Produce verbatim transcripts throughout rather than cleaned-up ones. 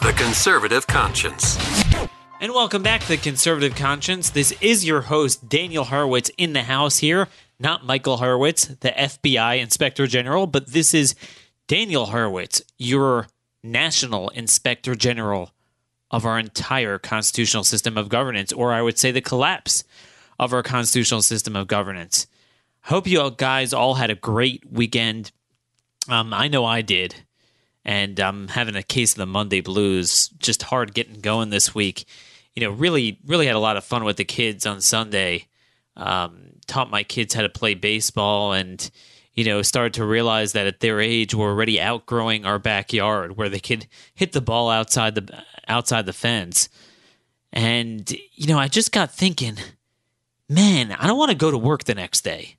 The Conservative Conscience. And welcome back to The Conservative Conscience. This is your host, Daniel Horowitz, in the house here. Not Michael Horowitz, the F B I Inspector General, but this is Daniel Horowitz, your National Inspector General of our entire constitutional system of governance, or I would say the collapse of our constitutional system of governance. Hope you all guys all had a great weekend. Um, I know I did, and I'm having a case of the Monday blues. Just hard getting going this week. You know, really, really had a lot of fun with the kids on Sunday. Um, taught my kids how to play baseball, and you know, started to realize that at their age, we're already outgrowing our backyard, where they could hit the ball outside the outside the fence. And you know, I just got thinking, man, I don't want to go to work the next day.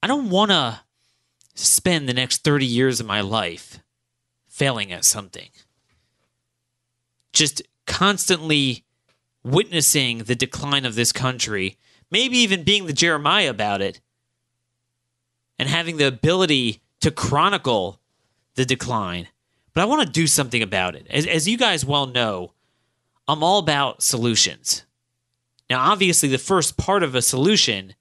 I don't want to spend the next thirty years of my life failing at something. Just constantly witnessing the decline of this country, maybe even being the Jeremiah about it, and having the ability to chronicle the decline. But I want to do something about it. As, as you guys well know, I'm all about solutions. Now, obviously, the first part of a solution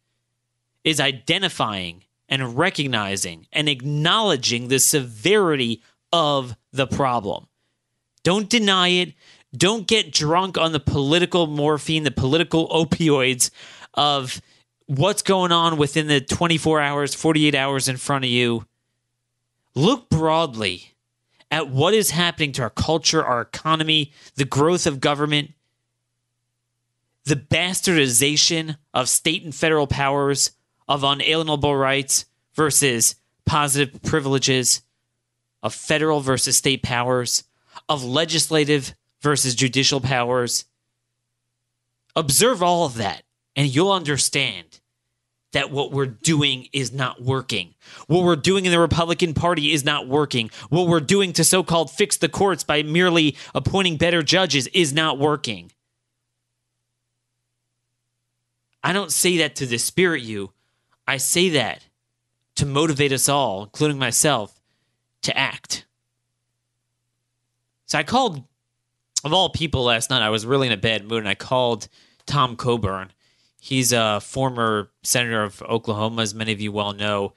is identifying and recognizing and acknowledging the severity of the problem. Don't deny it. Don't get drunk on the political morphine, the political opioids of what's going on within the twenty-four hours, forty-eight hours in front of you. Look broadly at what is happening to our culture, our economy, the growth of government, the bastardization of state and federal powers, of unalienable rights versus positive privileges, of federal versus state powers, of legislative versus judicial powers. Observe all of that, and you'll understand that what we're doing is not working. What we're doing in the Republican Party is not working. What we're doing to so-called fix the courts by merely appointing better judges is not working. I don't say that to dispirit you. I say that to motivate us all, including myself, to act. So I called, of all people last night, I was really in a bad mood, and I called Tom Coburn. He's a former senator of Oklahoma, as many of you well know,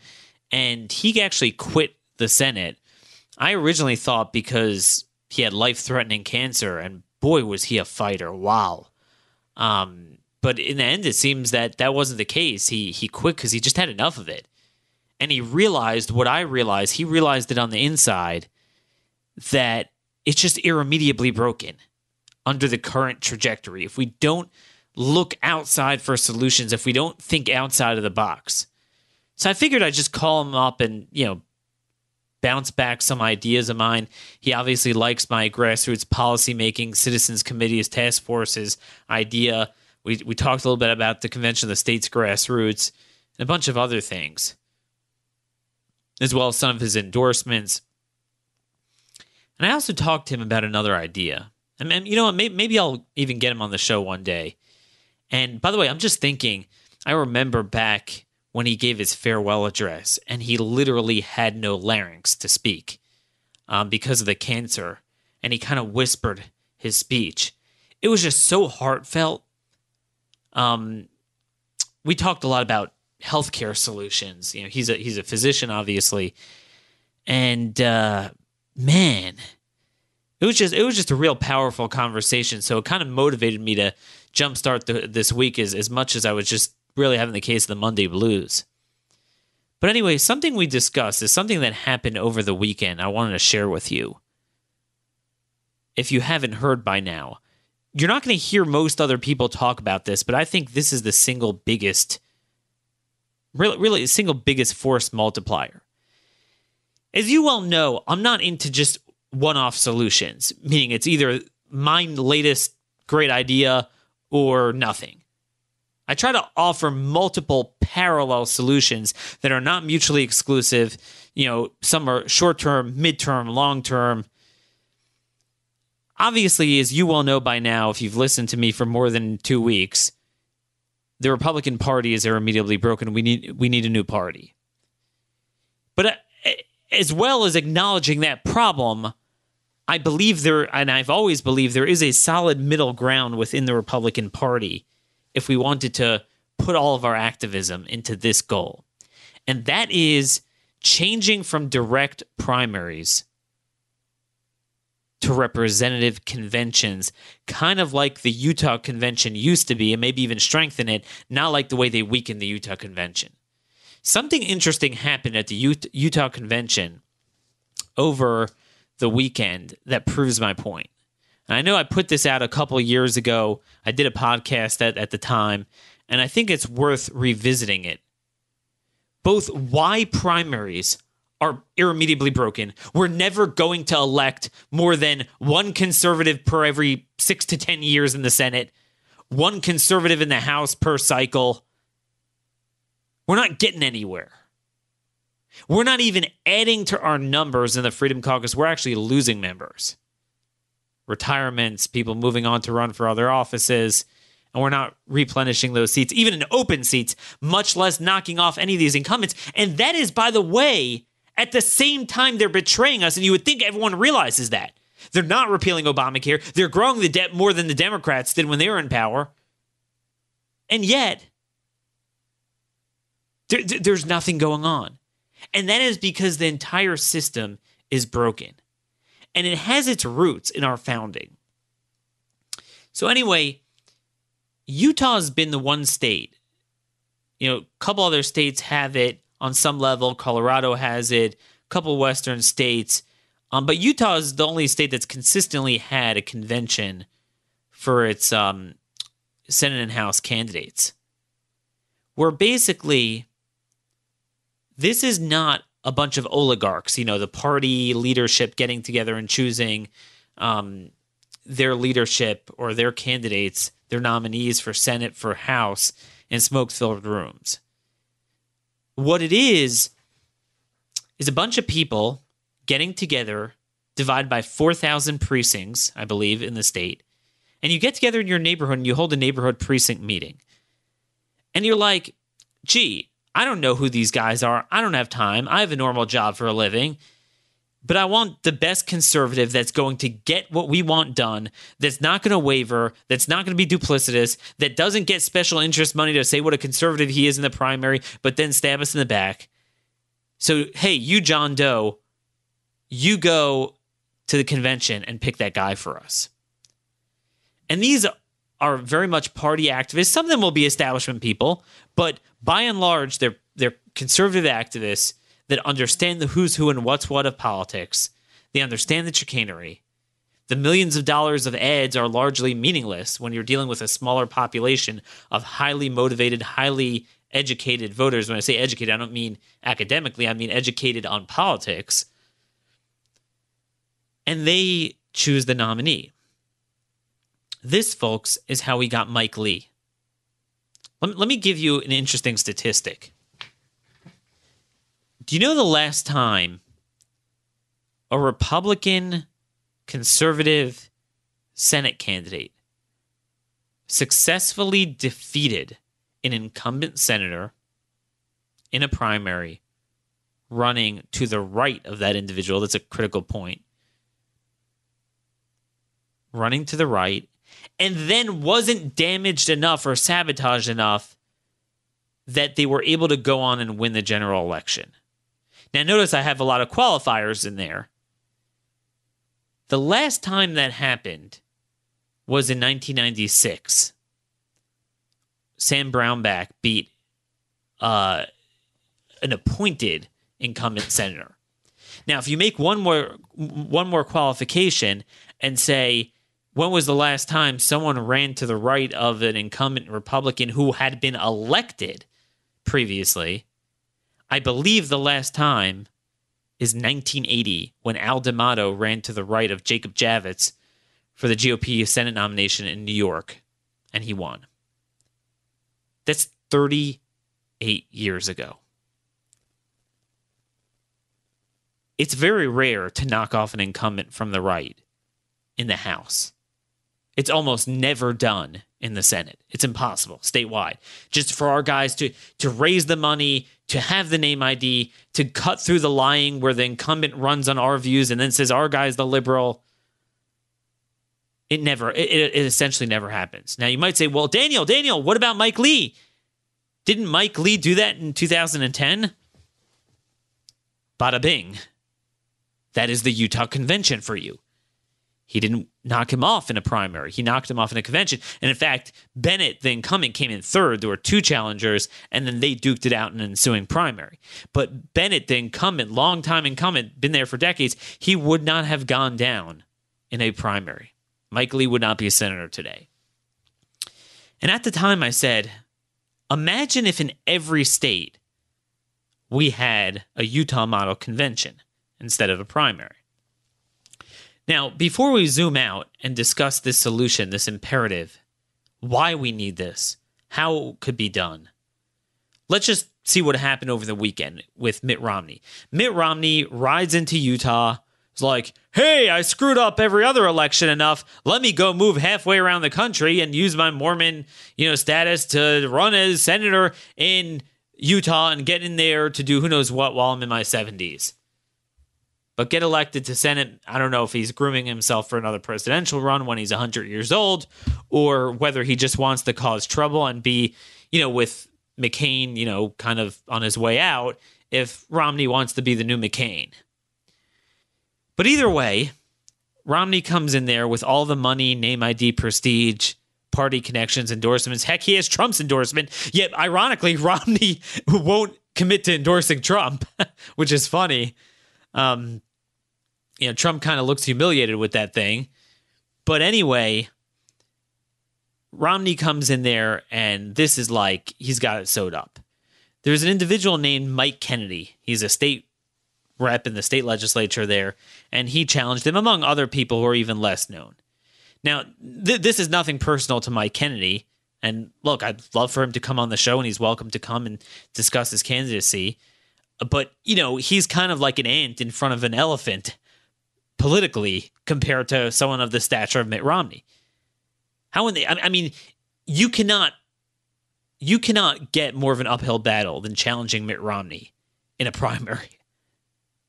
and he actually quit the Senate. I originally thought because he had life-threatening cancer, and boy, was he a fighter. Wow. Um... But in the end, it seems that that wasn't the case. He he quit because he just had enough of it. And he realized what I realized. He realized it on the inside that it's just irremediably broken under the current trajectory. If we don't look outside for solutions, if we don't think outside of the box. So I figured I'd just call him up and, you know, bounce back some ideas of mine. He obviously likes my grassroots policymaking, citizens committees, task forces idea. We we talked a little bit about the Convention of the States grassroots and a bunch of other things, as well as some of his endorsements. And I also talked to him about another idea. And, and you know what? Maybe, maybe I'll even get him on the show one day. And by the way, I'm just thinking, I remember back when he gave his farewell address, and he literally had no larynx to speak um, because of the cancer, and he kind of whispered his speech. It was just so heartfelt. Um, we talked a lot about healthcare solutions. You know, he's a he's a physician, obviously, and uh, man, it was just it was just a real powerful conversation. So it kind of motivated me to jumpstart the, this week as as much as I was just really having the case of the Monday blues. But anyway, something we discussed is something that happened over the weekend. I wanted to share with you. If you haven't heard by now. You're not going to hear most other people talk about this, but I think this is the single biggest, really, really the single biggest force multiplier. As you well know, I'm not into just one-off solutions, meaning it's either my latest great idea or nothing. I try to offer multiple parallel solutions that are not mutually exclusive. You know, some are short-term, mid-term, long-term. Obviously, as you well know by now, if you've listened to me for more than two weeks, the Republican Party is irremediably broken. We need we need a new party. But as well as acknowledging that problem, I believe there, and I've always believed there is a solid middle ground within the Republican Party if we wanted to put all of our activism into this goal. And that is changing from direct primaries to representative conventions, kind of like the Utah convention used to be, and maybe even strengthen it, not like the way they weakened the Utah convention. Something interesting happened at the Utah convention over the weekend that proves my point. And I know I put this out a couple of years ago. I did a podcast at, at the time, and I think it's worth revisiting it. Both why primaries are irremediably broken. We're never going to elect more than one conservative per every six to ten years in the Senate, one conservative in the House per cycle. We're not getting anywhere. We're not even adding to our numbers in the Freedom Caucus. We're actually losing members. Retirements, people moving on to run for other offices, and we're not replenishing those seats, even in open seats, much less knocking off any of these incumbents. And that is, by the way, at the same time they're betraying us, and you would think everyone realizes that. They're not repealing Obamacare. They're growing the debt more than the Democrats did when they were in power. And yet, there, there's nothing going on. And that is because the entire system is broken. And it has its roots in our founding. So anyway, Utah has been the one state. You know, a couple other states have it on some level. Colorado has it. A couple western states. Um, but Utah is the only state that's consistently had a convention for its um, Senate and House candidates. Where basically, this is not a bunch of oligarchs, you know, the party leadership getting together and choosing um, their leadership or their candidates, their nominees for Senate, for House, in smoke-filled rooms. What it is is a bunch of people getting together, divided by four thousand precincts, I believe, in the state, and you get together in your neighborhood and you hold a neighborhood precinct meeting. And you're like, gee, I don't know who these guys are. I don't have time. I have a normal job for a living. But I want the best conservative that's going to get what we want done, that's not going to waver, that's not going to be duplicitous, that doesn't get special interest money to say what a conservative he is in the primary, but then stab us in the back. So, hey, you John Doe, you go to the convention and pick that guy for us. And these are very much party activists. Some of them will be establishment people, but by and large, they're they're conservative activists that understand the who's who and what's what of politics. They understand the chicanery. The millions of dollars of ads are largely meaningless when you're dealing with a smaller population of highly motivated, highly educated voters. When I say educated, I don't mean academically. I mean educated on politics. And they choose the nominee. This, folks, is how we got Mike Lee. Let me give you an interesting statistic. Do you know the last time a Republican conservative Senate candidate successfully defeated an incumbent senator in a primary running to the right of that individual? That's a critical point. Running to the right. And then wasn't damaged enough or sabotaged enough that they were able to go on and win the general election. Now, notice I have a lot of qualifiers in there. The last time that happened was in nineteen ninety-six. Sam Brownback beat uh, an appointed incumbent senator. Now, if you make one more one more qualification and say, when was the last time someone ran to the right of an incumbent Republican who had been elected previously? I believe the last time is nineteen eighty, when Al D'Amato ran to the right of Jacob Javits for the G O P Senate nomination in New York, and he won. That's thirty-eight years ago. It's very rare to knock off an incumbent from the right in the House. It's almost never done in the Senate. It's impossible statewide. Just for our guys to to raise the money, to have the name I D, to cut through the lying where the incumbent runs on our views and then says our guy's the liberal. It never, it, it essentially never happens. Now you might say, well, Daniel, Daniel, what about Mike Lee? Didn't Mike Lee do that in two thousand ten? Bada bing. That is the Utah convention for you. He didn't knock him off in a primary. He knocked him off in a convention. And in fact, Bennett, the incumbent, came in third. There were two challengers, and then they duked it out in an ensuing primary. But Bennett, the incumbent, longtime incumbent, been there for decades, he would not have gone down in a primary. Mike Lee would not be a senator today. And at the time I said, imagine if in every state we had a Utah model convention instead of a primary. Now, before we zoom out and discuss this solution, this imperative, why we need this, how it could be done, let's just see what happened over the weekend with Mitt Romney. Mitt Romney rides into Utah. He's like, hey, I screwed up every other election enough. Let me go move halfway around the country and use my Mormon, you know, status to run as senator in Utah and get in there to do who knows what while I'm in my seventies. But get elected to Senate, I don't know if he's grooming himself for another presidential run when he's one hundred years old, or whether he just wants to cause trouble and be, you know, with McCain, you know, kind of on his way out, if Romney wants to be the new McCain. But either way, Romney comes in there with all the money, name I D, prestige, party connections, endorsements. Heck, he has Trump's endorsement, yet ironically, Romney won't commit to endorsing Trump, which is funny. Um, you know, Trump kind of looks humiliated with that thing. But anyway, Romney comes in there, and this is like he's got it sewed up. There's an individual named Mike Kennedy. He's a state rep in the state legislature there, and he challenged him, among other people who are even less known. Now, th- this is nothing personal to Mike Kennedy. And look, I'd love for him to come on the show, and he's welcome to come and discuss his candidacy. But, you know, he's kind of like an ant in front of an elephant politically compared to someone of the stature of Mitt Romney. How in the, I mean, you cannot, you cannot get more of an uphill battle than challenging Mitt Romney in a primary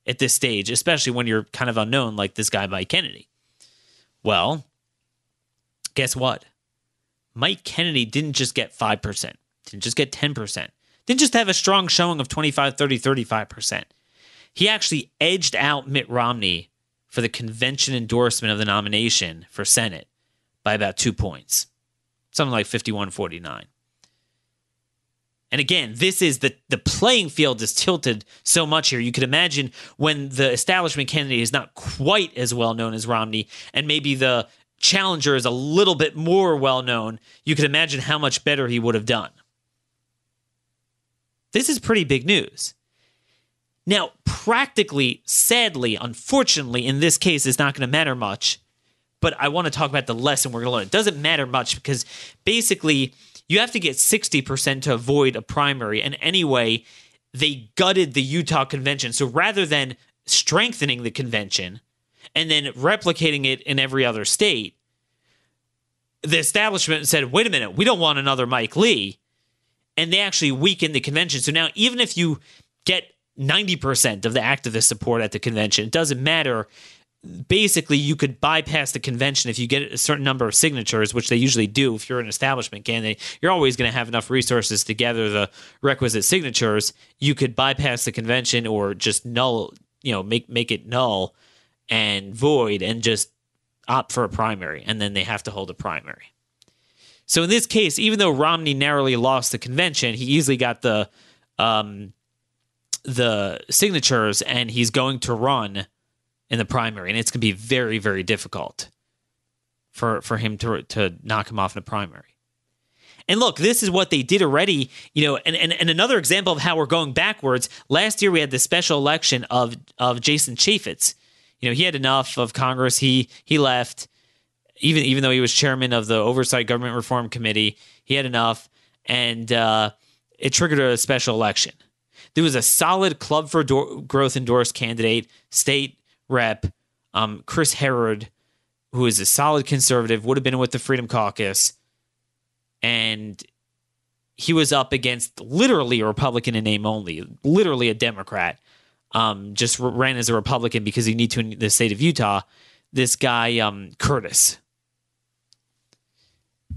at this stage, especially when you're kind of unknown like this guy Mike Kennedy. Well, guess what? Mike Kennedy didn't just get five percent, didn't just get ten percent. Didn't just have a strong showing of twenty-five, thirty, thirty-five percent. He actually edged out Mitt Romney for the convention endorsement of the nomination for Senate by about two points, something like fifty-one forty-nine. And again, this is the, the playing field is tilted so much here. You could imagine when the establishment candidate is not quite as well known as Romney, and maybe the challenger is a little bit more well known, you could imagine how much better he would have done. This is pretty big news. Now, practically, sadly, unfortunately, in this case, it's not going to matter much. But I want to talk about the lesson we're going to learn. It doesn't matter much because basically you have to get sixty percent to avoid a primary. And anyway, they gutted the Utah convention. So rather than strengthening the convention and then replicating it in every other state, the establishment said, wait a minute, we don't want another Mike Lee. And they actually weaken the convention. So now even if you get ninety percent of the activist support at the convention, it doesn't matter. Basically, you could bypass the convention if you get a certain number of signatures, which they usually do if you're an establishment candidate. You're always going to have enough resources to gather the requisite signatures. You could bypass the convention or just null, you know, make, make it null and void and just opt for a primary. And then they have to hold a primary. So in this case, even though Romney narrowly lost the convention, he easily got the um, the signatures, and he's going to run in the primary. And it's going to be very, very difficult for for him to to knock him off in a primary. And look, this is what they did already. You know, and, and, and another example of how we're going backwards. Last year, we had the special election of of Jason Chaffetz. You know, he had enough of Congress. He he left. even even though he was chairman of the Oversight Government Reform Committee, he had enough, and uh, it triggered a special election. There was a solid Club for Do- Growth endorsed candidate, state rep, um, Chris Herrod, who is a solid conservative, would have been with the Freedom Caucus, and he was up against literally a Republican in name only, literally a Democrat, um, just ran as a Republican because he needed to in the state of Utah, this guy um, Curtis.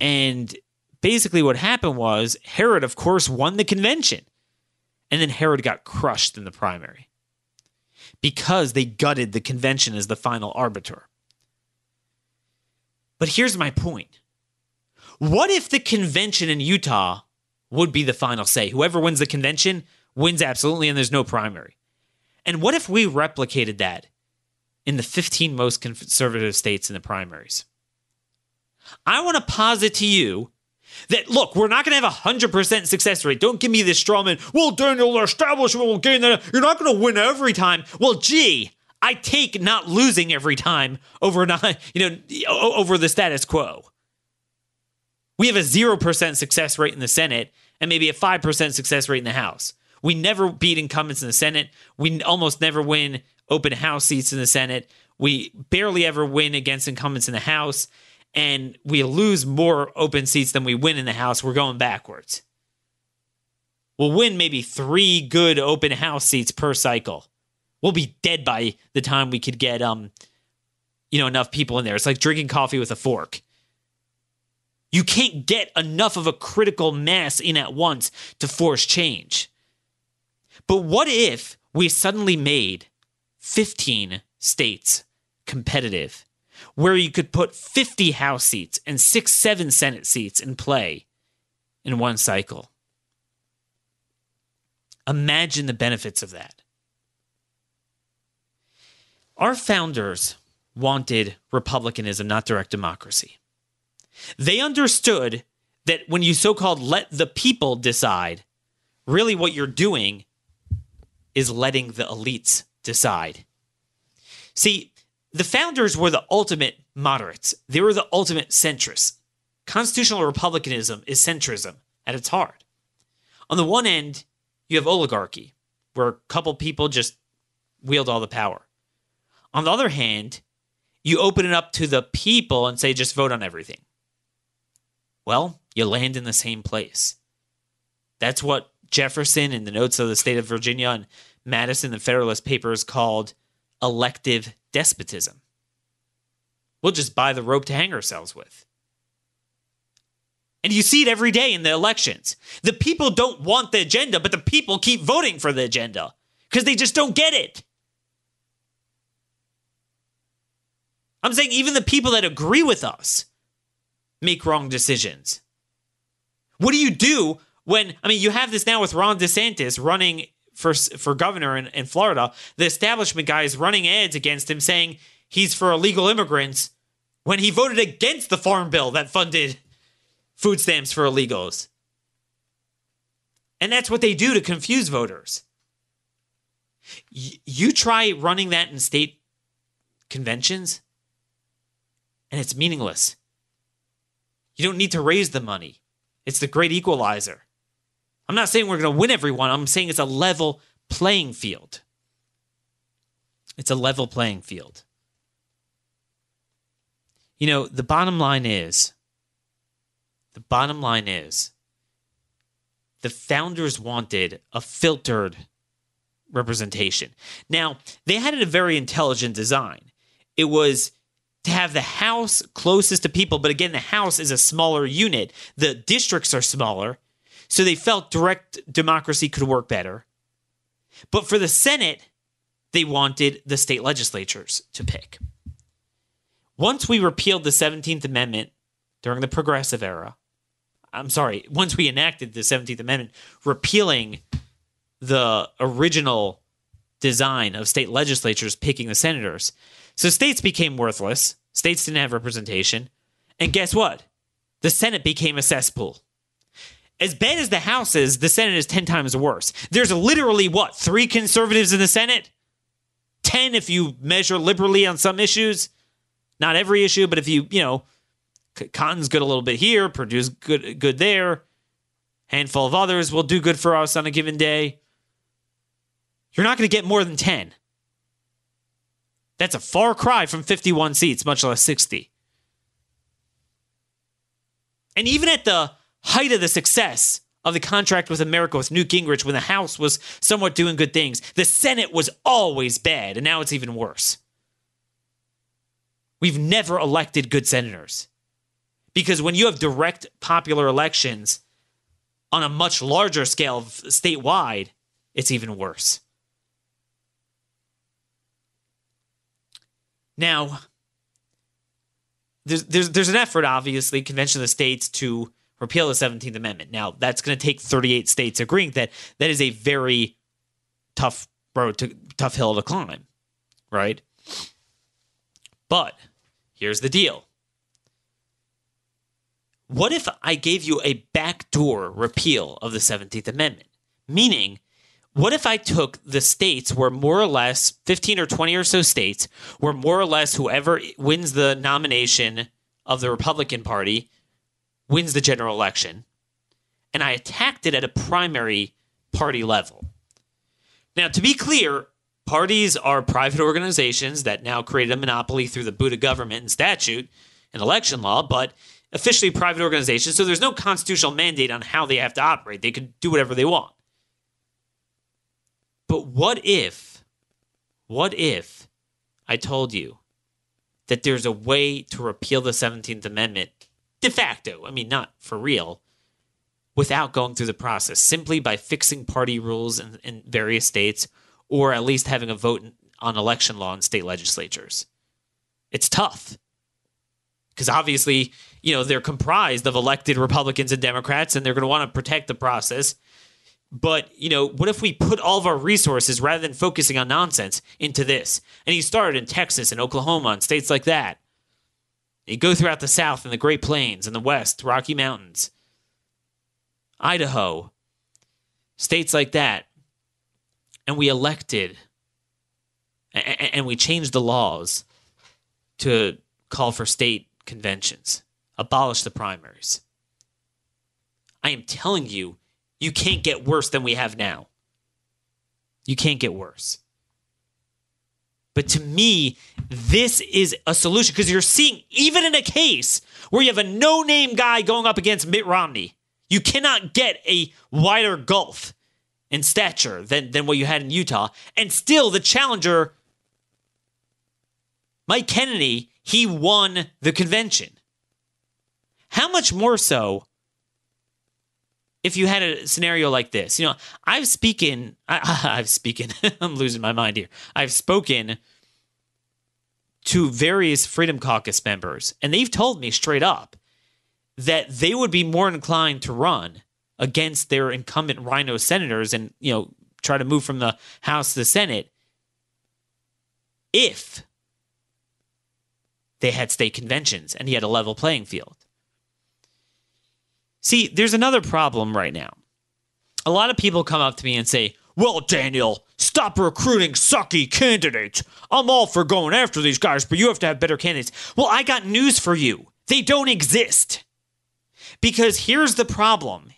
And basically what happened was Herrod, of course, won the convention, and then Herrod got crushed in the primary because they gutted the convention as the final arbiter. But here's my point. What if the convention in Utah would be the final say? Whoever wins the convention wins absolutely, and there's no primary. And what if we replicated that in the fifteen most conservative states in the primaries? I want to posit to you that, look, we're not going to have a one hundred percent success rate. Don't give me this straw man. Well, Daniel, the establishment will gain that. You're not going to win every time. Well, gee, I take not losing every time over not, you know, over the status quo. We have a zero percent success rate in the Senate and maybe a five percent success rate in the House. We never beat incumbents in the Senate. We almost never win open House seats in the Senate. We barely ever win against incumbents in the House. And we lose more open seats than we win in the House. We're going backwards. We'll win maybe three good open House seats per cycle. We'll be dead by the time we could get, um, you know, enough people in there. It's like drinking coffee with a fork. You can't get enough of a critical mass in at once to force change. But what if we suddenly made fifteen states competitive, where you could put fifty House seats and six, seven Senate seats in play in one cycle? Imagine the benefits of that. Our founders wanted republicanism, not direct democracy. They understood that when you so-called let the people decide, really what you're doing is letting the elites decide. See, the founders were the ultimate moderates. They were the ultimate centrists. Constitutional republicanism is centrism at its heart. On the one end, you have oligarchy, where a couple people just wield all the power. On the other hand, you open it up to the people and say, just vote on everything. Well, you land in the same place. That's what Jefferson in the Notes of the State of Virginia and Madison in the Federalist Papers called elective despotism. We'll just buy the rope to hang ourselves with. And you see it every day in the elections. The people don't want the agenda, but the people keep voting for the agenda because they just don't get it. I'm saying even the people that agree with us make wrong decisions. What do you do when, I mean, you have this now with Ron DeSantis running for for governor in, in Florida. The establishment guy is running ads against him saying he's for illegal immigrants when he voted against the farm bill that funded food stamps for illegals. And that's what they do to confuse voters. Y- you try running that in state conventions, and it's meaningless. You don't need to raise the money. It's the great equalizer. I'm not saying we're going to win everyone. I'm saying it's a level playing field. It's a level playing field. You know, the bottom line is, the bottom line is, the founders wanted a filtered representation. Now, they had a very intelligent design. It was to have the House closest to people, but again, the House is a smaller unit. The districts are smaller, so they felt direct democracy could work better. But for the Senate, they wanted the state legislatures to pick. Once we repealed the seventeenth Amendment during the Progressive era, I'm sorry, once we enacted the seventeenth Amendment, repealing the original design of state legislatures picking the senators, so states became worthless. States didn't have representation. And guess what? The Senate became a cesspool. As bad as the House is, the Senate is ten times worse. There's literally, what, three conservatives in the Senate? ten if you measure liberally on some issues. not every issue, but if you, you know, cotton's good a little bit here, Purdue's good, good there, handful of others will do good for us on a given day. You're not going to get more than ten. That's a far cry from fifty-one seats, much less sixty. And even at the height of the success of the Contract with America with Newt Gingrich, when the House was somewhat doing good things, the Senate was always bad, and now it's even worse. We've never elected good senators. Because when you have direct popular elections on a much larger scale statewide, it's even worse. Now, there's, there's, there's an effort, obviously, Convention of the States to repeal the seventeenth Amendment. Now, that's going to take thirty-eight states agreeing that that is a very tough road, to, tough hill to climb, right? But here's the deal. What if I gave you a backdoor repeal of the seventeenth Amendment? Meaning, what if I took the states where more or less, fifteen or twenty or so states, where more or less whoever wins the nomination of the Republican Party wins the general election, and I attacked it at a primary party level? Now, to be clear, parties are private organizations that now created a monopoly through the boot of government and statute and election law, but officially private organizations, so there's no constitutional mandate on how they have to operate. They can do whatever they want. But what if, what if I told you that there's a way to repeal the seventeenth Amendment de facto, I mean, not for real, without going through the process, simply by fixing party rules in, in various states, or at least having a vote on election law in state legislatures? It's tough. Because obviously, you know, they're comprised of elected Republicans and Democrats, and they're going to want to protect the process. But, you know, what if we put all of our resources, rather than focusing on nonsense, into this? And he started in Texas and Oklahoma and states like that. You go throughout the South and the Great Plains and the West, Rocky Mountains, Idaho, states like that. And we elected, and we changed the laws to call for state conventions, abolish the primaries. I am telling you, you can't get worse than we have now. You can't get worse. But to me, this is a solution, because you're seeing, even in a case where you have a no-name guy going up against Mitt Romney, you cannot get a wider gulf in stature than, than what you had in Utah. And still, the challenger, Mike Kennedy, he won the convention. How much more so if you had a scenario like this? You know, I've speaking, I, I've speaking, I'm losing my mind here. I've spoken to various Freedom Caucus members, and they've told me straight up that they would be more inclined to run against their incumbent rhino senators and, you know, try to move from the House to the Senate if they had state conventions and he had a level playing field. See, there's another problem right now. A lot of people come up to me and say, well, Daniel, stop recruiting sucky candidates. I'm all for going after these guys, but you have to have better candidates. Well, I got news for you. They don't exist. Because here's the problem.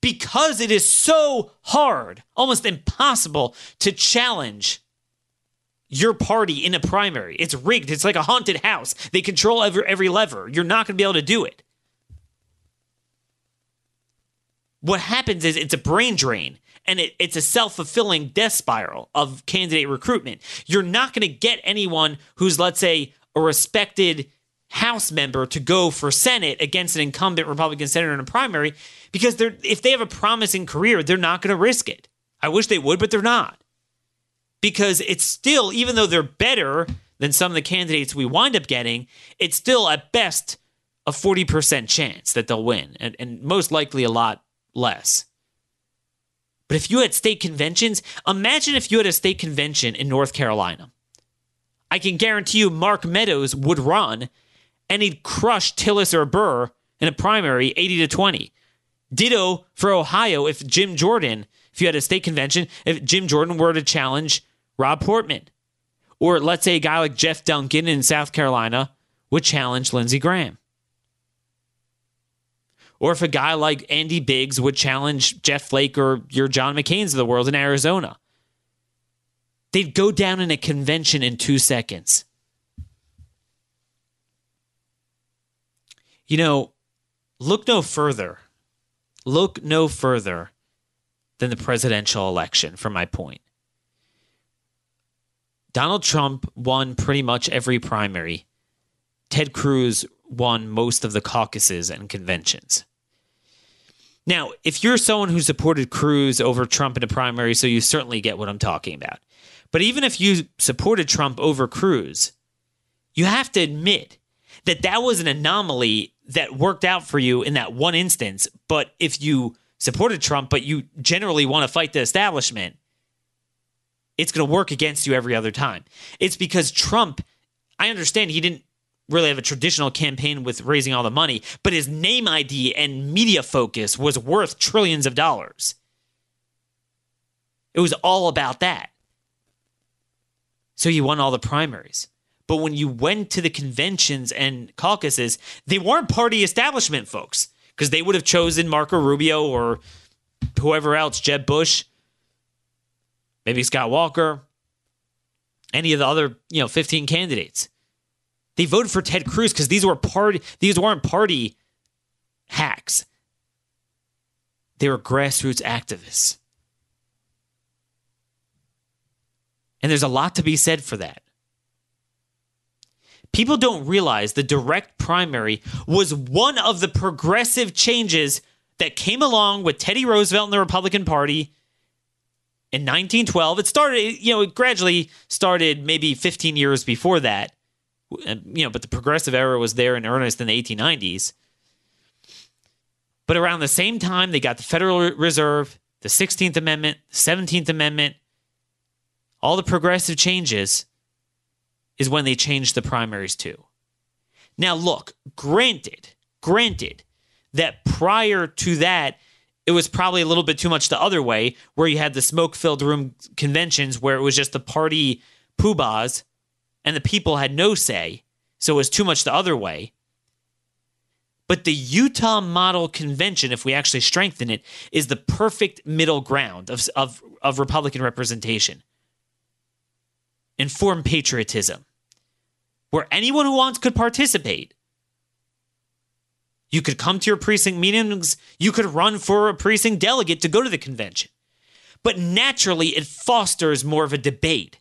Because it is so hard, almost impossible, to challenge your party in a primary. It's rigged. It's like a haunted house. They control every, every lever. You're not going to be able to do it. What happens is it's a brain drain, and it, it's a self-fulfilling death spiral of candidate recruitment. You're not going to get anyone who's, let's say, a respected House member to go for Senate against an incumbent Republican senator in a primary, because they're if they have a promising career, they're not going to risk it. I wish they would, but they're not. Because it's still, even though they're better than some of the candidates we wind up getting, it's still at best a forty percent chance that they'll win, and, and most likely a lot less. But if you had state conventions, imagine if you had a state convention in North Carolina. I can guarantee you Mark Meadows would run, and he'd crush Tillis or Burr in a primary eighty to twenty. Ditto for Ohio if Jim Jordan, if you had a state convention, if Jim Jordan were to challenge Rob Portman. Or let's say a guy like Jeff Duncan in South Carolina would challenge Lindsey Graham. Or if a guy like Andy Biggs would challenge Jeff Flake or your John McCain's of the world in Arizona. They'd go down in a convention in two seconds. You know, look no further. Look no further than the presidential election, for my point. Donald Trump won pretty much every primary. Ted Cruz won most of the caucuses and conventions. Now, if you're someone who supported Cruz over Trump in a primary, so you certainly get what I'm talking about. But even if you supported Trump over Cruz, you have to admit that that was an anomaly that worked out for you in that one instance. But if you supported Trump, but you generally want to fight the establishment, it's going to work against you every other time. It's because Trump, I understand he didn't really have a traditional campaign with raising all the money, but his name I D and media focus was worth trillions of dollars. It was all about that. So he won all the primaries. But when you went to the conventions and caucuses, they weren't party establishment folks, because they would have chosen Marco Rubio or whoever else, Jeb Bush, maybe Scott Walker, any of the other, you know, fifteen candidates. They voted for Ted Cruz because these were party, these weren't party hacks. They were grassroots activists. And there's a lot to be said for that. People don't realize the direct primary was one of the progressive changes that came along with Teddy Roosevelt and the Republican Party in nineteen twelve. It started, you know, it gradually started maybe fifteen years before that. You know, but the progressive era was there in earnest in the eighteen nineties. But around the same time, they got the Federal Reserve, the sixteenth Amendment, the seventeenth Amendment, all the progressive changes is when they changed the primaries too. Now look, granted, granted that prior to that, it was probably a little bit too much the other way, where you had the smoke-filled room conventions where it was just the party poobahs and the people had no say, so it was too much the other way. But the Utah model convention, if we actually strengthen it, is the perfect middle ground of, of, of Republican representation. Informed patriotism, where anyone who wants could participate. You could come to your precinct meetings. You could run for a precinct delegate to go to the convention. But naturally, it fosters more of a debate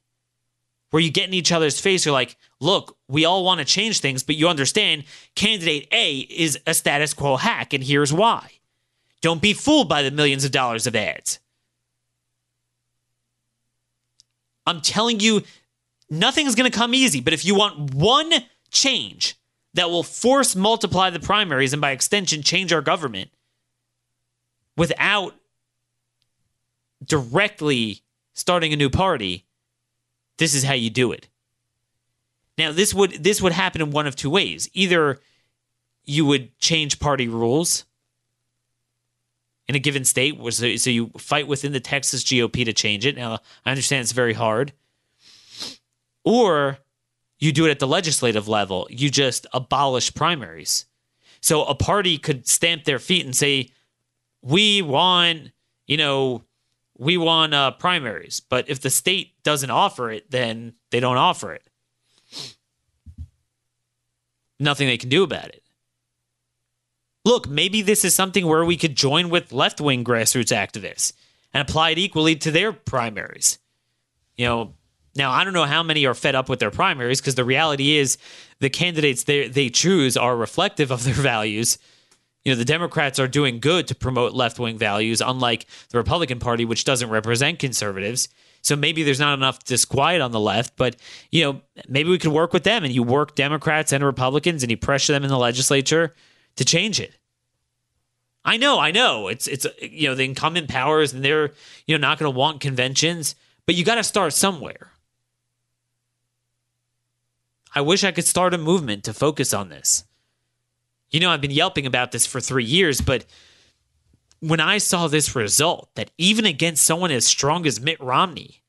where you get in each other's face. You're like, look, we all want to change things, but you understand candidate A is a status quo hack, and here's why. Don't be fooled by the millions of dollars of ads. I'm telling you, nothing's going to come easy, but if you want one change that will force multiply the primaries and by extension change our government without directly starting a new party, this is how you do it. Now, this would this would happen in one of two ways. Either you would change party rules in a given state, so you fight within the Texas G O P to change it. Now, I understand it's very hard. Or you do it at the legislative level. You just abolish primaries. So a party could stamp their feet and say, we want, you know, we want uh, primaries. But if the state doesn't offer it, then they don't offer it. Nothing they can do about it. Look, maybe this is something where we could join with left-wing grassroots activists and apply it equally to their primaries. You know, now, I don't know how many are fed up with their primaries, because the reality is the candidates they, they choose are reflective of their values. You know, the Democrats are doing good to promote left-wing values, unlike the Republican Party, which doesn't represent conservatives. So maybe there's not enough disquiet on the left, but, you know, maybe we could work with them, and you work Democrats and Republicans and you pressure them in the legislature to change it. I know, I know. It's, it's you know, the incumbent powers, and they're, you know, not going to want conventions, but you got to start somewhere. I wish I could start a movement to focus on this. You know, I've been yelping about this for three years, but when I saw this result, that even against someone as strong as Mitt Romney,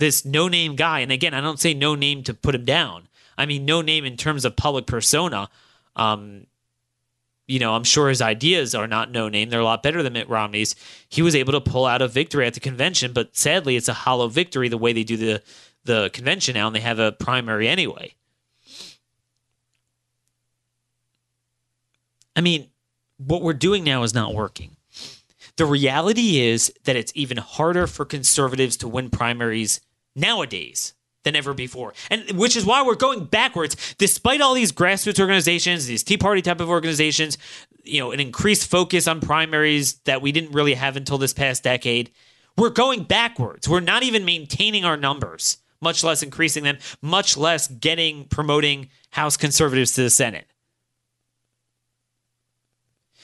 this no-name guy. And again, I don't say no name to put him down. I mean, no name in terms of public persona. Um, you know, I'm sure his ideas are not no name. They're a lot better than Mitt Romney's. He was able to pull out a victory at the convention, but sadly, it's a hollow victory the way they do the the convention now, and they have a primary anyway. I mean, what we're doing now is not working. The reality is that it's even harder for conservatives to win primaries nowadays than ever before, and which is why we're going backwards. Despite all these grassroots organizations, these Tea Party type of organizations, you know, an increased focus on primaries that we didn't really have until this past decade, we're going backwards. We're not even maintaining our numbers, much less increasing them, much less getting, promoting House conservatives to the Senate.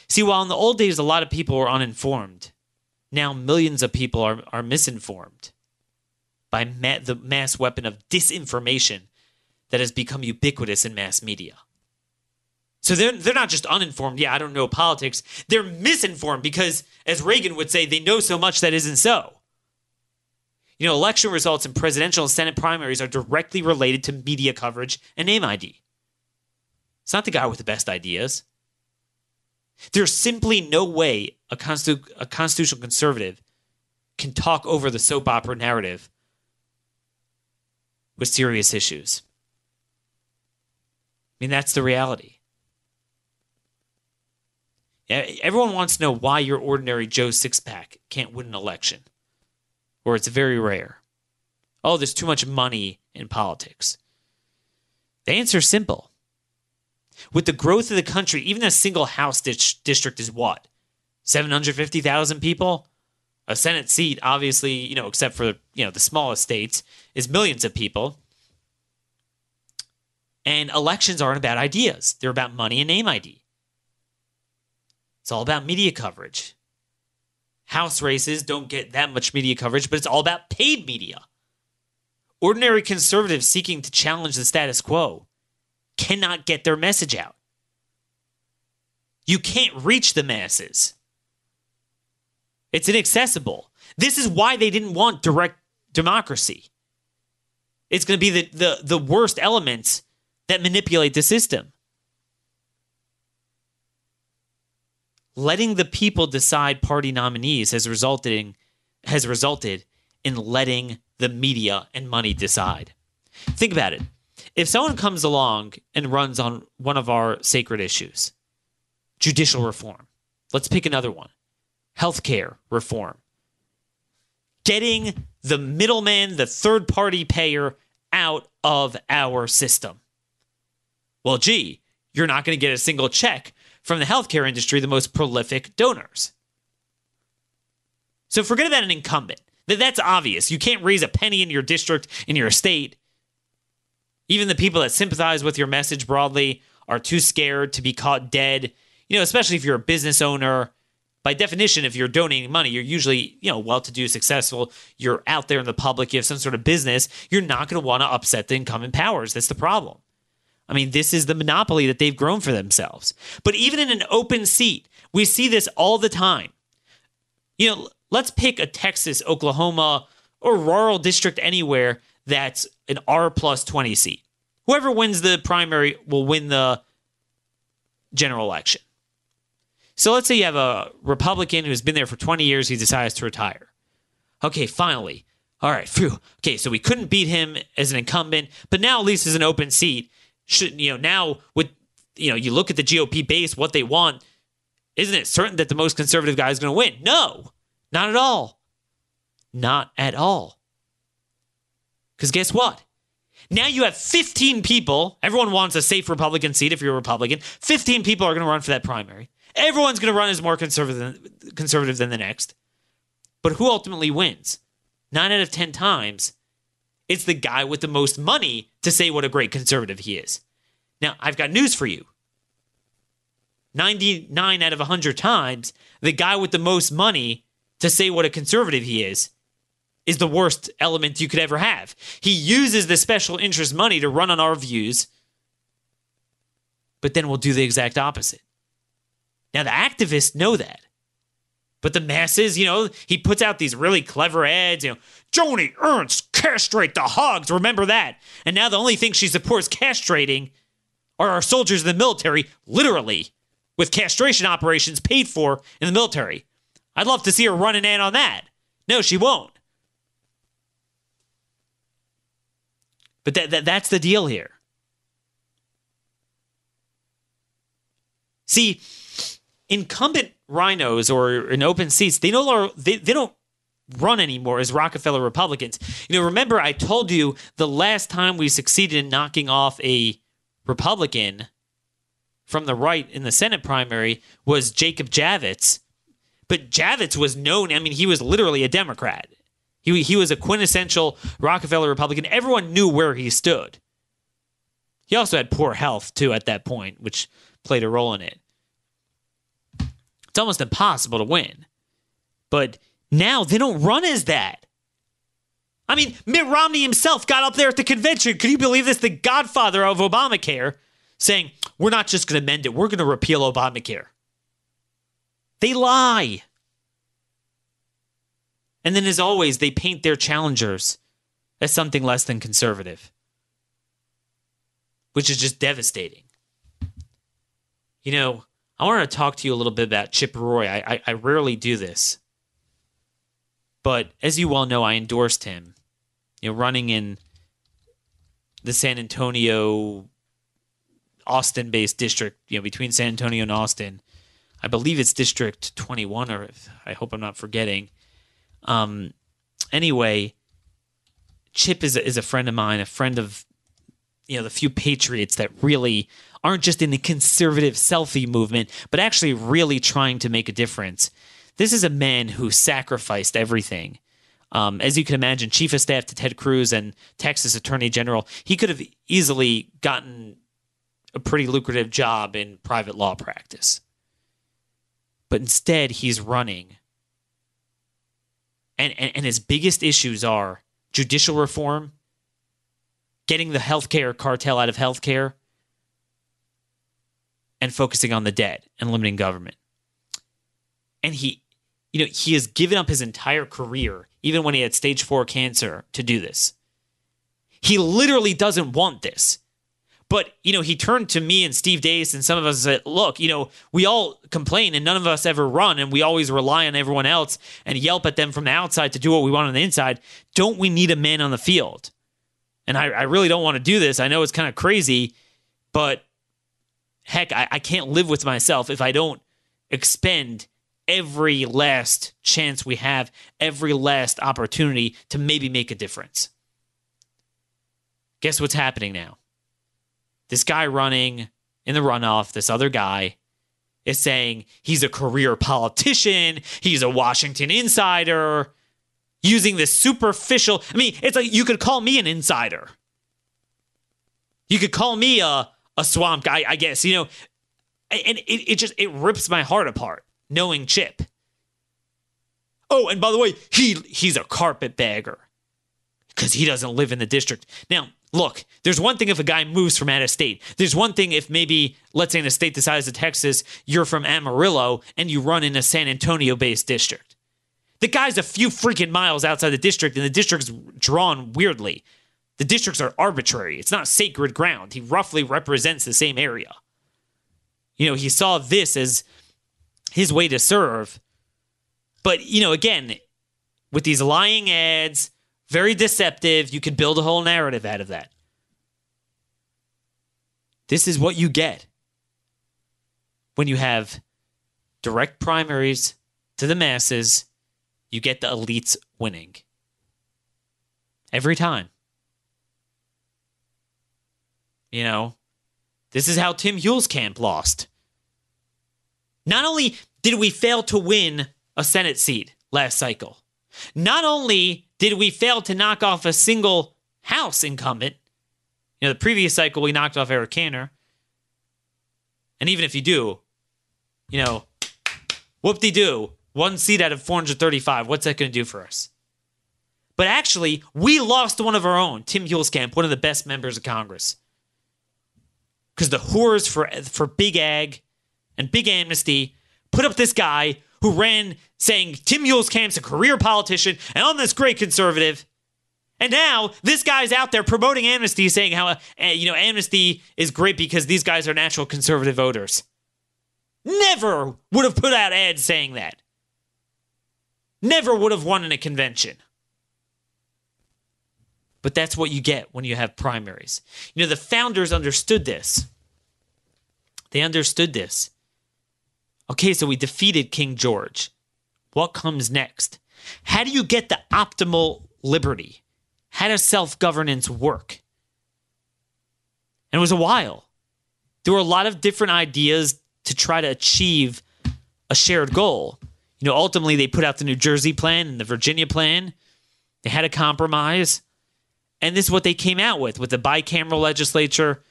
See, while in the old days a lot of people were uninformed, now millions of people are, are misinformed by ma- the mass weapon of disinformation that has become ubiquitous in mass media. So they're, they're not just uninformed, yeah, I don't know politics, they're misinformed because, as Reagan would say, they know so much that isn't so. You know, election results in presidential and Senate primaries are directly related to media coverage and name I D. It's not the guy with the best ideas. There's simply no way a, constitu- a constitutional conservative can talk over the soap opera narrative with serious issues. I mean, that's the reality. Everyone wants to know why your ordinary Joe six-pack can't win an election, or it's very rare. Oh, there's too much money in politics. The answer is simple. With the growth of the country, even a single House di- district is what? seven hundred fifty thousand people? A Senate seat, obviously, you know, except for, you know, the smallest states, is millions of people. And elections aren't about ideas. They're about money and name I D. It's all about media coverage. House races don't get that much media coverage, but it's all about paid media. Ordinary conservatives seeking to challenge the status quo cannot get their message out. You can't reach the masses. It's inaccessible. This is why they didn't want direct democracy. It's going to be the, the, the worst elements that manipulate the system. Letting the people decide party nominees has resulted in, has resulted in letting the media and money decide. Think about it. If someone comes along and runs on one of our sacred issues, judicial reform, let's pick another one, healthcare reform, getting the middleman, the third-party payer, out of our system. Well, gee, you're not going to get a single check from the healthcare industry, the most prolific donors. So forget about an incumbent. That's obvious. You can't raise a penny in your district, in your state. Even the people that sympathize with your message broadly are too scared to be caught dead. You know, especially if you're a business owner. By definition, if you're donating money, you're usually, you know, well-to-do, successful. You're out there in the public. You have some sort of business. You're not going to want to upset the incumbent powers. That's the problem. I mean, this is the monopoly that they've grown for themselves. But even in an open seat, we see this all the time. You know, let's pick a Texas, Oklahoma, or rural district anywhere that's an R plus twenty seat. Whoever wins the primary will win the general election. So let's say you have a Republican who's been there for twenty years. He decides to retire. Okay, finally. All right, phew. Okay, so we couldn't beat him as an incumbent, but now at least as an open seat, should, you know, now with, you know, you look at the G O P base, what they want, isn't it certain that the most conservative guy is going to win? No, not at all. Not at all. Because guess what? Now you have fifteen people. Everyone wants a safe Republican seat if you're a Republican. fifteen people are going to run for that primary. Everyone's going to run as more conservative than, conservative than the next. But who ultimately wins? Nine out of ten times, it's the guy with the most money to say what a great conservative he is. Now, I've got news for you. ninety-nine out of one hundred times, the guy with the most money to say what a conservative he is is the worst element you could ever have. He uses the special interest money to run on our views, but then we'll do the exact opposite. Now, the activists know that, But the masses, you know, he puts out these really clever ads, you know, Joni Ernst, castrate the hogs, remember that. And now the only thing she supports castrating are our soldiers in the military, literally, with castration operations paid for in the military. I'd love to see her run an ad on that. No, she won't. But that, that that's the deal here. See, incumbent rhinos or in open seats, they no longer they, they don't run anymore as Rockefeller Republicans. You know, remember I told you the last time we succeeded in knocking off a Republican from the right in the Senate primary was Jacob Javits. But Javits was known, I mean, he was literally a Democrat. He he was a quintessential Rockefeller Republican. Everyone knew where he stood. He also had poor health, too, at that point, which played a role in it. It's almost impossible to win. But now they don't run as that. I mean, Mitt Romney himself got up there at the convention. Could you believe this? The godfather of Obamacare saying, we're not just going to amend it. We're going to repeal Obamacare. They lie. And then, as always, they paint their challengers as something less than conservative, which is just devastating. You know, I want to talk to you a little bit about Chip Roy. I, I, I rarely do this. But as you well know, I endorsed him, you know, running in the San Antonio, Austin-based district, you know, between San Antonio and Austin. I believe it's District twenty-one, or if, I hope I'm not forgetting. Um, anyway, Chip is a, is a friend of mine, a friend of, you know, the few patriots that really aren't just in the conservative selfie movement, but actually really trying to make a difference. This is a man who sacrificed everything. Um, as you can imagine, chief of staff to Ted Cruz and Texas Attorney General, he could have easily gotten a pretty lucrative job in private law practice. But instead, he's running. And, and and his biggest issues are judicial reform, getting the healthcare cartel out of healthcare, and focusing on the debt and limiting government. And he, you know, he has given up his entire career, even when he had stage four cancer, to do this. He literally doesn't want this. But, you know, he turned to me and Steve Dace and some of us said, look, you know, we all complain and none of us ever run and we always rely on everyone else and yelp at them from the outside to do what we want on the inside. Don't we need a man on the field? And I, I really don't want to do this. I know it's kind of crazy, but heck, I, I can't live with myself if I don't expend every last chance we have, every last opportunity to maybe make a difference. Guess what's happening now? This guy running in the runoff, this other guy, is saying he's a career politician, he's a Washington insider, using this superficial... I mean, it's like you could call me an insider. You could call me a, a swamp guy, I guess, you know. And it, it just, it rips my heart apart, knowing Chip. Oh, and by the way, he he's a carpetbagger because he doesn't live in the district. Now, look, there's one thing if a guy moves from out of state. There's one thing if maybe, let's say in a state the size of Texas, you're from Amarillo and you run in a San Antonio-based district. The guy's a few freaking miles outside the district, and the district's drawn weirdly. The districts are arbitrary. It's not sacred ground. He roughly represents the same area. You know, he saw this as his way to serve. But, you know, again, with these lying ads... Very deceptive. You could build a whole narrative out of that. This is what you get when you have direct primaries to the masses. You get the elites winning every time. You know, this is how Tim Huelskamp lost. Not only did we fail to win a Senate seat last cycle, not only did we fail to knock off a single House incumbent? You know, the previous cycle we knocked off Eric Cantor. And even if you do, you know, whoop-de-doo, one seat out of four hundred thirty-five, what's that going to do for us? But actually, we lost one of our own, Tim Huelskamp, one of the best members of Congress. Because the whores for, for Big Ag and Big Amnesty put up this guy who ran saying Tim Huelskamp's a career politician and I'm this great conservative. And now this guy's out there promoting amnesty, saying how, uh, you know, amnesty is great because these guys are natural conservative voters. Never would have put out ads saying that. Never would have won in a convention. But that's what you get when you have primaries. You know, the founders understood this. They understood this. Okay, so we defeated King George. What comes next? How do you get the optimal liberty? How does self-governance work? And it was a while. There were a lot of different ideas to try to achieve a shared goal. You know, ultimately they put out the New Jersey plan and the Virginia plan. They had a compromise. And this is what they came out with, with the bicameral legislature.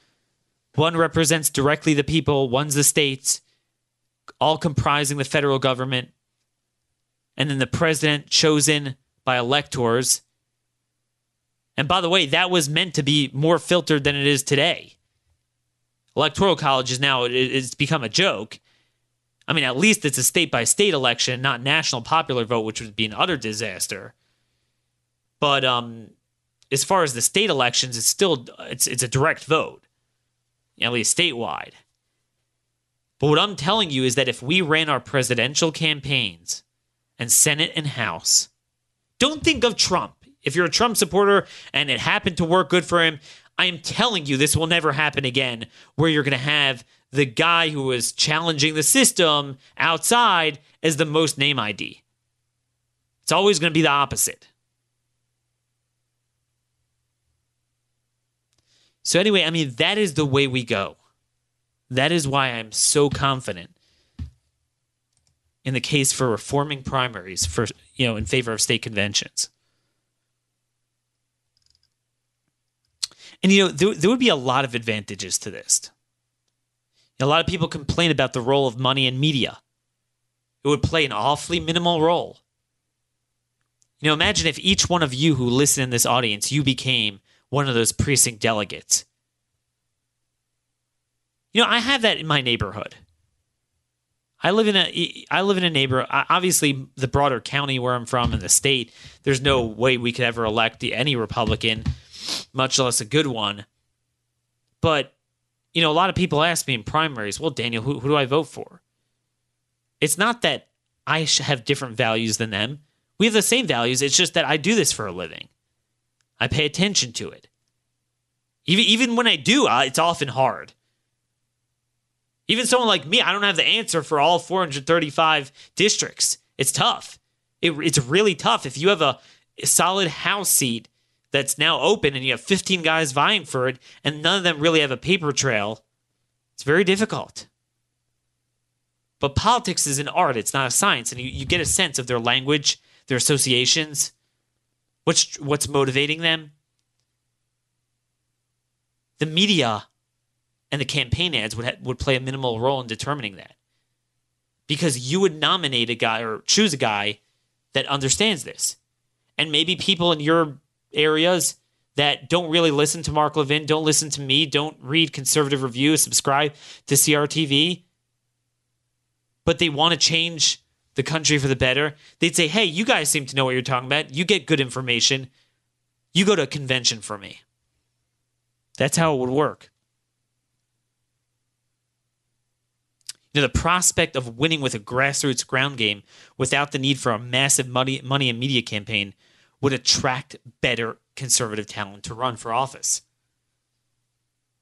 One represents directly the people, one's the states, all comprising the federal government. And then the president chosen by electors. And by the way, that was meant to be more filtered than it is today. Electoral college is now, it's become a joke. I mean, at least it's a state-by-state election, not national popular vote, which would be an utter disaster. But, um... as far as the state elections, it's still it's it's a direct vote, at least statewide. But what I'm telling you is that if we ran our presidential campaigns and Senate and House, don't think of Trump. If you're a Trump supporter and it happened to work, good for him. I am telling you this will never happen again, where you're going to have the guy who is challenging the system outside as the most name I D. It's always going to be the opposite. So anyway, I mean, that is the way we go. That is why I'm so confident in the case for reforming primaries for, you know, in favor of state conventions. And, you know, there, there would be a lot of advantages to this. A lot of people complain about the role of money and media. It would play an awfully minimal role. You know, imagine if each one of you who listen in this audience, you became one of those precinct delegates. You know, I have that in my neighborhood. I live in a, I live in a neighborhood, obviously the broader county where I'm from and the state, there's no way we could ever elect any Republican, much less a good one. But, you know, a lot of people ask me in primaries, well, Daniel, who, who do I vote for? It's not that I have different values than them. We have the same values. It's just that I do this for a living. I pay attention to it. Even even when I do, I, it's often hard. Even someone like me, I don't have the answer for all four hundred thirty-five districts. It's tough. It, it's really tough. If you have a, a solid House seat that's now open and you have fifteen guys vying for it and none of them really have a paper trail, it's very difficult. But politics is an art. It's not a science. And you, you get a sense of their language, their associations, What's what's motivating them? The media and the campaign ads would ha- would play a minimal role in determining that, because you would nominate a guy or choose a guy that understands this, and maybe people in your areas that don't really listen to Mark Levin, don't listen to me, don't read Conservative Review, subscribe to C R T V, but they want to change the country for the better. They'd say, hey, you guys seem to know what you're talking about. You get good information. You go to a convention for me. That's how it would work. You know, the prospect of winning with a grassroots ground game without the need for a massive money, money and media campaign would attract better conservative talent to run for office.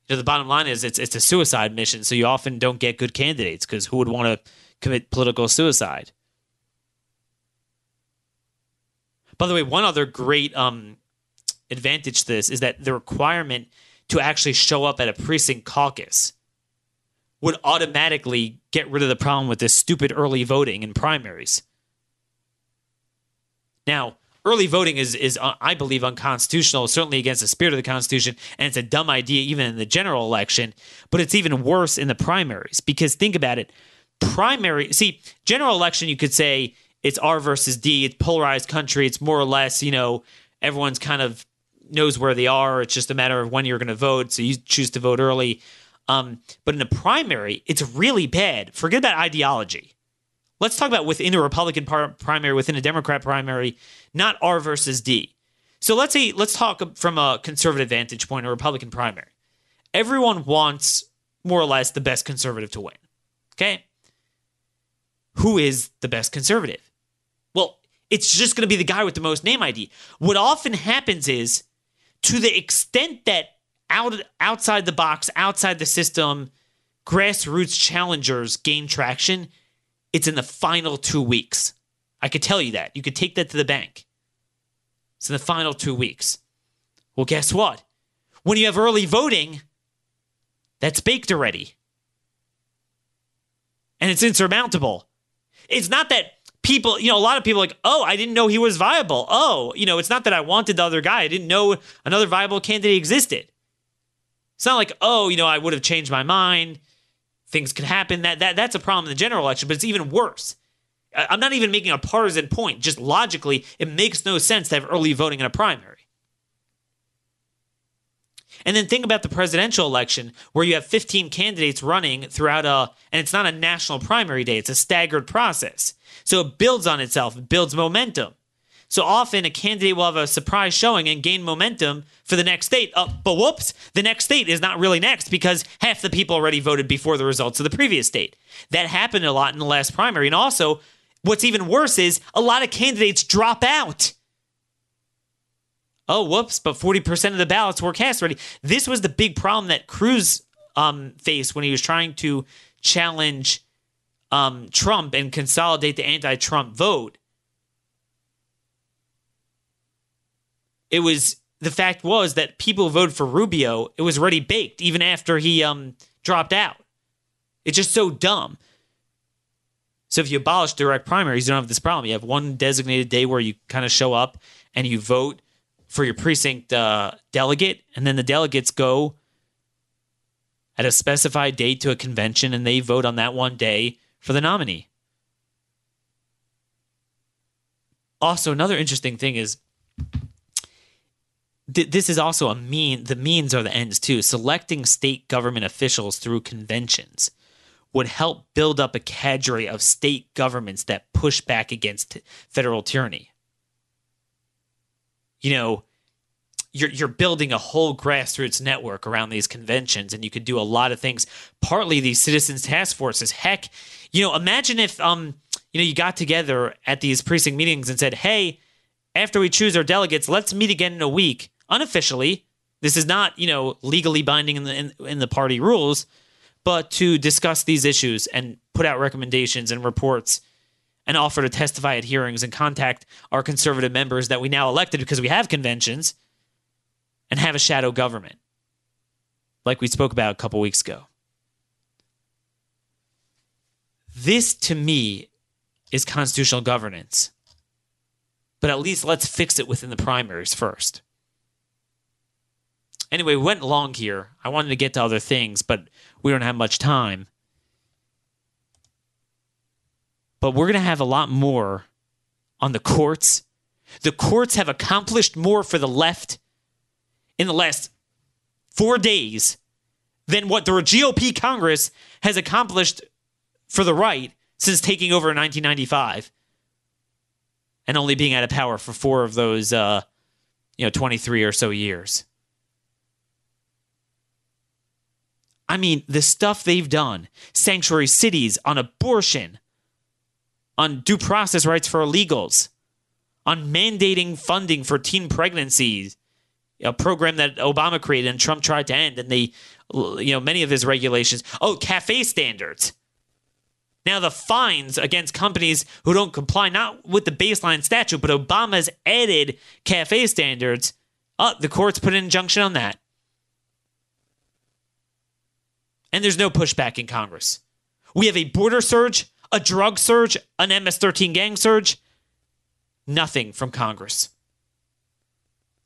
You know, the bottom line is it's, it's a suicide mission, so you often don't get good candidates because who would want to commit political suicide? By the way, one other great um, advantage to this is that the requirement to actually show up at a precinct caucus would automatically get rid of the problem with this stupid early voting in primaries. Now, early voting is, is uh, I believe, unconstitutional, certainly against the spirit of the Constitution, and it's a dumb idea even in the general election, but it's even worse in the primaries because think about it. Primary, see, general election, you could say it's R versus D, it's polarized country, it's more or less, you know, everyone's kind of knows where they are. It's just a matter of when you're going to vote, so you choose to vote early. Um, but in a primary, it's really bad. Forget about ideology. Let's talk about within a Republican par- primary, within a Democrat primary, not R versus D. So let's say let's talk from a conservative vantage point, a Republican primary. Everyone wants more or less the best conservative to win. Okay? Who is the best conservative? Well, it's just going to be the guy with the most name I D. What often happens is, to the extent that out, outside the box, outside the system, grassroots challengers gain traction, it's in the final two weeks. I could tell you that. You could take that to the bank. It's in the final two weeks. Well, guess what? When you have early voting, that's baked already. And it's insurmountable. It's not that people, you know, a lot of people are like, oh, I didn't know he was viable. Oh, you know, it's not that I wanted the other guy. I didn't know another viable candidate existed. It's not like, oh, you know, I would have changed my mind. Things could happen. That that that's a problem in the general election, but it's even worse. I'm not even making a partisan point. Just logically, it makes no sense to have early voting in a primary. And then think about the presidential election where you have fifteen candidates running throughout a, and it's not a national primary day, it's a staggered process. So it builds on itself, it builds momentum. So often a candidate will have a surprise showing and gain momentum for the next state. Oh, but whoops, the next state is not really next because half the people already voted before the results of the previous state. That happened a lot in the last primary. And also, what's even worse is a lot of candidates drop out. Oh, whoops, but forty percent of the ballots were cast already. This was the big problem that Cruz um, faced when he was trying to challenge um, Trump and consolidate the anti-Trump vote. It was, the fact was that people who voted for Rubio, it was already baked even after he um, dropped out. It's just so dumb. So if you abolish direct primaries, you don't have this problem. You have one designated day where you kind of show up and you vote for your precinct uh, delegate, and then the delegates go at a specified date to a convention, and they vote on that one day for the nominee. Also, another interesting thing is th- this is also a mean. The means are the ends too. Selecting state government officials through conventions would help build up a cadre of state governments that push back against federal tyranny. You know, you're you're building a whole grassroots network around these conventions, and you could do a lot of things. Partly these citizens task forces. Heck, you know, imagine if um you know you got together at these precinct meetings and said, hey, after we choose our delegates, let's meet again in a week, unofficially. This is not, you know, legally binding in the in, in the party rules, but to discuss these issues and put out recommendations and reports, and offer to testify at hearings and contact our conservative members that we now elected because we have conventions, and have a shadow government like we spoke about a couple weeks ago. This, to me, is constitutional governance. But at least let's fix it within the primaries first. Anyway, we went long here. I wanted to get to other things, but we don't have much time. But we're going to have a lot more on the courts. The courts have accomplished more for the left in the last four days than what the G O P Congress has accomplished for the right since taking over in nineteen ninety-five and only being out of power for four of those, uh, you know, twenty-three or so years. I mean, the stuff they've done, sanctuary cities, on abortion, on due process rights for illegals, on mandating funding for teen pregnancies, a program that Obama created and Trump tried to end, and they, you know, many of his regulations. Oh, cafe standards. Now the fines against companies who don't comply, not with the baseline statute, but Obama's added cafe standards. Oh, the courts put an injunction on that. And there's no pushback in Congress. We have a border surge, a drug surge, an M S thirteen gang surge, nothing from Congress.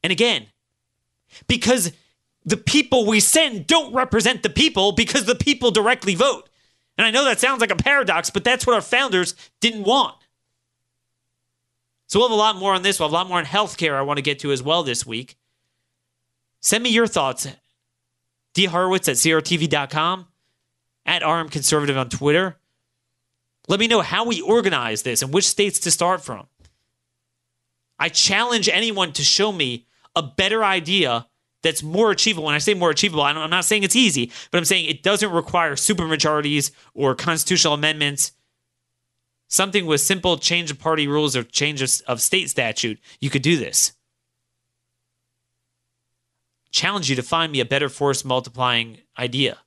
And again, because the people we send don't represent the people because the people directly vote. And I know that sounds like a paradox, but that's what our founders didn't want. So we'll have a lot more on this. We'll have a lot more on healthcare I want to get to as well this week. Send me your thoughts. D Horowitz at C R T V dot com, at R M Conservative on Twitter. Let me know how we organize this and which states to start from. I challenge anyone to show me a better idea that's more achievable. When I say more achievable, I don't, I'm not saying it's easy, but I'm saying it doesn't require supermajorities or constitutional amendments. Something with simple change of party rules or change of, of state statute, you could do this. Challenge you to find me a better force multiplying idea.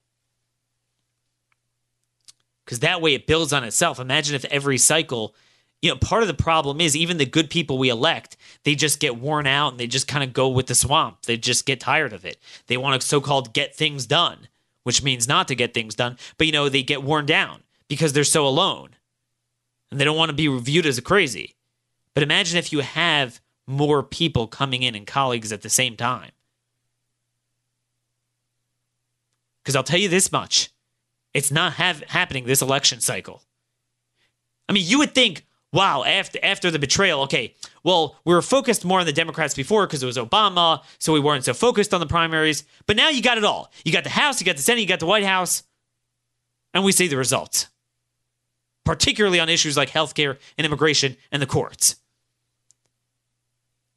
Because that way it builds on itself. Imagine if every cycle, you know, part of the problem is even the good people we elect, they just get worn out and they just kind of go with the swamp. They just get tired of it. They want to so-called get things done, which means not to get things done. But, you know, they get worn down because they're so alone. And they don't want to be viewed as crazy. But imagine if you have more people coming in and colleagues at the same time. Because I'll tell you this much. It's not have, happening this election cycle. I mean, you would think, wow, after after the betrayal, okay, well, we were focused more on the Democrats before because it was Obama, so we weren't so focused on the primaries. But now you got it all. You got the House, you got the Senate, you got the White House. And we see the results. Particularly on issues like healthcare and immigration and the courts.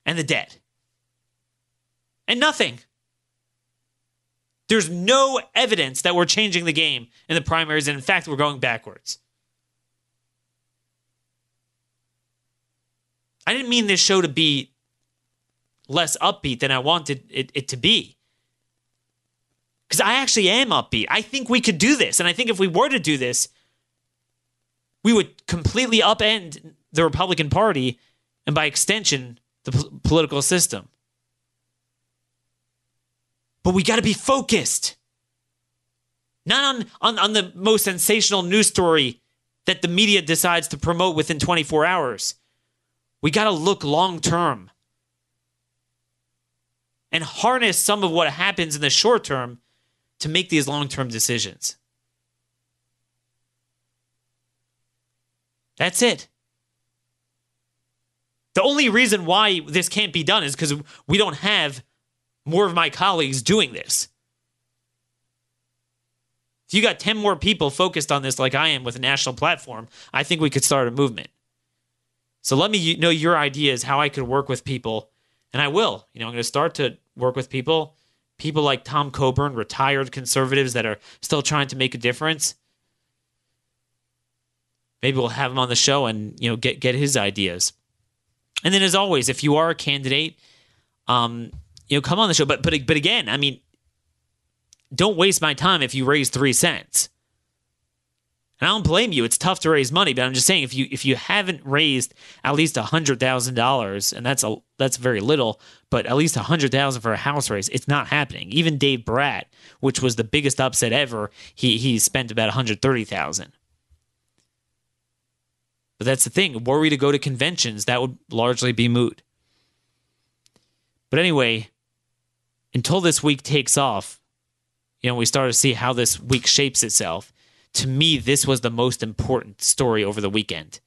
And the debt. And nothing. There's no evidence that we're changing the game in the primaries, and in fact, we're going backwards. I didn't mean this show to be less upbeat than I wanted it, it to be. Because I actually am upbeat. I think we could do this, and I think if we were to do this, we would completely upend the Republican Party and, by extension, the p- political system. But we got to be focused. Not on, on, on the most sensational news story that the media decides to promote within twenty-four hours. We got to look long term and harness some of what happens in the short term to make these long-term decisions. That's it. The only reason why this can't be done is because we don't have more of my colleagues doing this. If you got ten more people focused on this like I am with a national platform, I think we could start a movement. So let me know your ideas, how I could work with people, and I will. You know, I'm going to start to work with people, people like Tom Coburn, retired conservatives that are still trying to make a difference. Maybe we'll have him on the show and, you know, get, get his ideas. And then, as always, if you are a candidate, um, you know, come on the show. But but but again, I mean, don't waste my time if you raise three cents. And I don't blame you. It's tough to raise money, but I'm just saying if you if you haven't raised at least a hundred thousand dollars, and that's a that's very little, but at least a hundred thousand for a house race, it's not happening. Even Dave Bratt, which was the biggest upset ever, he he spent about a hundred thirty thousand. But that's the thing. Were we to go to conventions, that would largely be moot. But anyway, until this week takes off, you know, we start to see how this week shapes itself. To me, this was the most important story over the weekend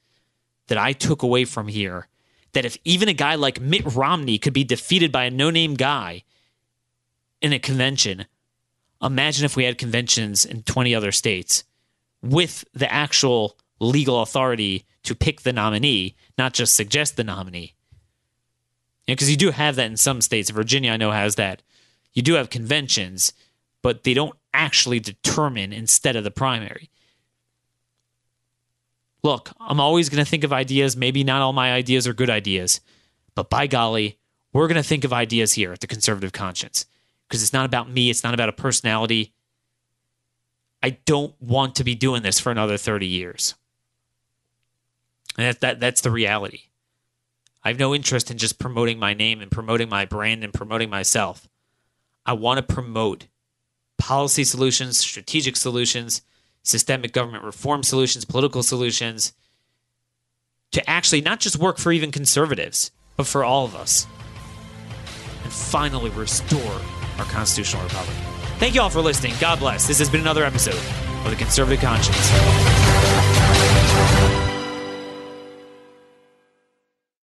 that I took away from here. That if even a guy like Mitt Romney could be defeated by a no-name guy in a convention, imagine if we had conventions in twenty other states with the actual legal authority to pick the nominee, not just suggest the nominee. Because you know, you do have that in some states. Virginia, I know, has that. You do have conventions, but they don't actually determine instead of the primary. Look, I'm always going to think of ideas. Maybe not all my ideas are good ideas, but by golly, we're going to think of ideas here at the Conservative Conscience because it's not about me. It's not about a personality. I don't want to be doing this for another thirty years. And that, that, that's the reality. I have no interest in just promoting my name and promoting my brand and promoting myself. I want to promote policy solutions, strategic solutions, systemic government reform solutions, political solutions, to actually not just work for even conservatives, but for all of us. And finally restore our constitutional republic. Thank you all for listening. God bless. This has been another episode of The Conservative Conscience.